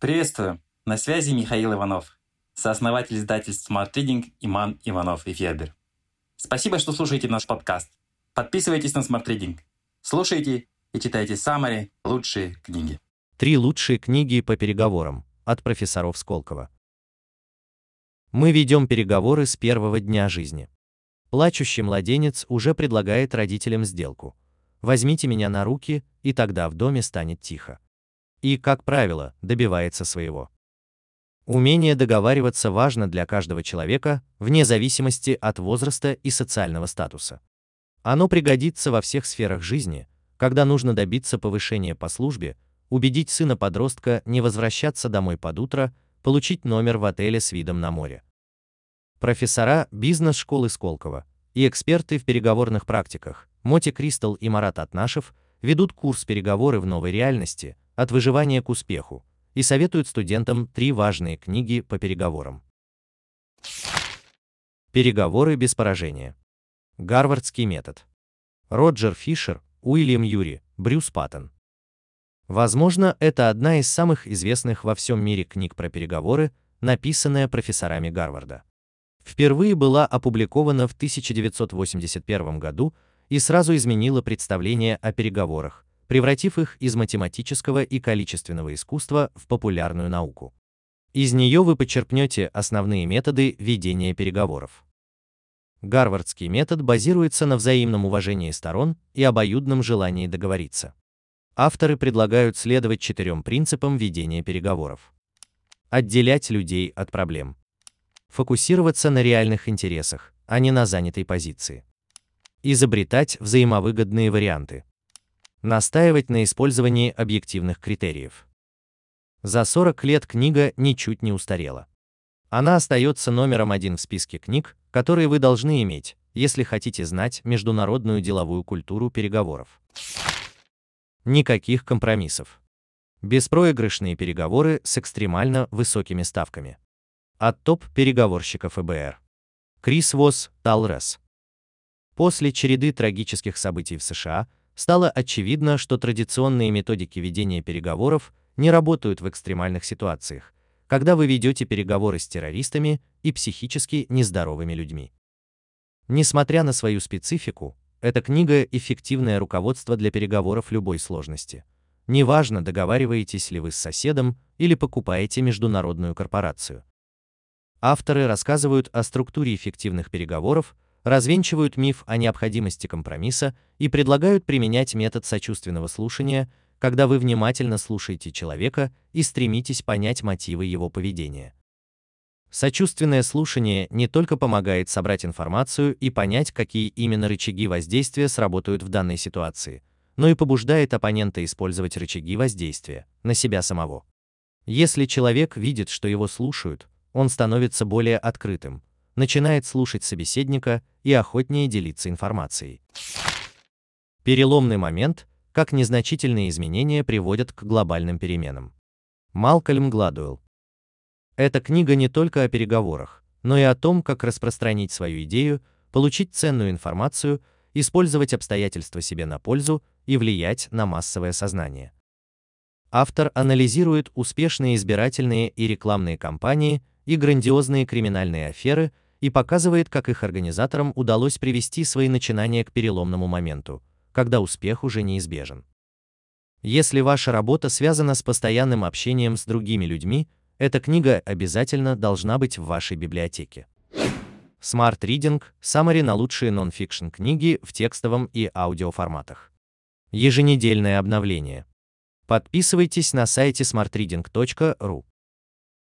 Приветствую! На связи Михаил Иванов, сооснователь издательств Smart Reading и Манн Иванов и Фербер. Спасибо, что слушаете наш подкаст. Подписывайтесь на Smart Reading. Слушайте и читайте саммари «Лучшие книги». 3 лучшие книги по переговорам от профессоров Сколково. Мы ведем переговоры с первого дня жизни. Плачущий младенец уже предлагает родителям сделку. «Возьмите меня на руки, и тогда в доме станет тихо». И, как правило, добивается своего. Умение договариваться важно для каждого человека, вне зависимости от возраста и социального статуса. Оно пригодится во всех сферах жизни, когда нужно добиться повышения по службе, убедить сына-подростка не возвращаться домой под утро, получить номер в отеле с видом на море. Профессора бизнес-школы Сколково и эксперты в переговорных практиках Моти Кристал и Марат Атнашев ведут курс «Переговоры в новой реальности. От выживания к успеху» и советуют студентам 3 важные книги по переговорам. Переговоры без поражения. Гарвардский метод. Роджер Фишер, Уильям Юри, Брюс Паттон. Возможно, это одна из самых известных во всем мире книг про переговоры, написанная профессорами Гарварда. Впервые была опубликована в 1981 году и сразу изменила представление о переговорах, превратив их из математического и количественного искусства в популярную науку. Из нее вы почерпнете основные методы ведения переговоров. Гарвардский метод базируется на взаимном уважении сторон и обоюдном желании договориться. Авторы предлагают следовать 4 принципам ведения переговоров. Отделять людей от проблем. Фокусироваться на реальных интересах, а не на занятой позиции. Изобретать взаимовыгодные варианты. Настаивать на использовании объективных критериев. За 40 лет книга ничуть не устарела. Она остается номером 1 в списке книг, которые вы должны иметь, если хотите знать международную деловую культуру переговоров. Никаких компромиссов. Беспроигрышные переговоры с экстремально высокими ставками. От топ-переговорщика ФБР. Крис Восс, Талрес. После череды трагических событий в США стало очевидно, что традиционные методики ведения переговоров не работают в экстремальных ситуациях, когда вы ведете переговоры с террористами и психически нездоровыми людьми. Несмотря на свою специфику, эта книга – эффективное руководство для переговоров любой сложности. Неважно, договариваетесь ли вы с соседом или покупаете международную корпорацию. Авторы рассказывают о структуре эффективных переговоров, развенчивают миф о необходимости компромисса и предлагают применять метод сочувственного слушания, когда вы внимательно слушаете человека и стремитесь понять мотивы его поведения. Сочувственное слушание не только помогает собрать информацию и понять, какие именно рычаги воздействия сработают в данной ситуации, но и побуждает оппонента использовать рычаги воздействия на себя самого. Если человек видит, что его слушают, он становится более открытым, начинает слушать собеседника и охотнее делиться информацией. Переломный момент, как незначительные изменения приводят к глобальным переменам. Малкольм Гладуэлл. Эта книга не только о переговорах, но и о том, как распространить свою идею, получить ценную информацию, использовать обстоятельства себе на пользу и влиять на массовое сознание. Автор анализирует успешные избирательные и рекламные кампании и грандиозные криминальные аферы и показывает, как их организаторам удалось привести свои начинания к переломному моменту, когда успех уже неизбежен. Если ваша работа связана с постоянным общением с другими людьми, эта книга обязательно должна быть в вашей библиотеке. Smart Reading – саммари на лучшие нон-фикшн книги в текстовом и аудиоформатах. Еженедельное обновление. Подписывайтесь на сайте smartreading.ru.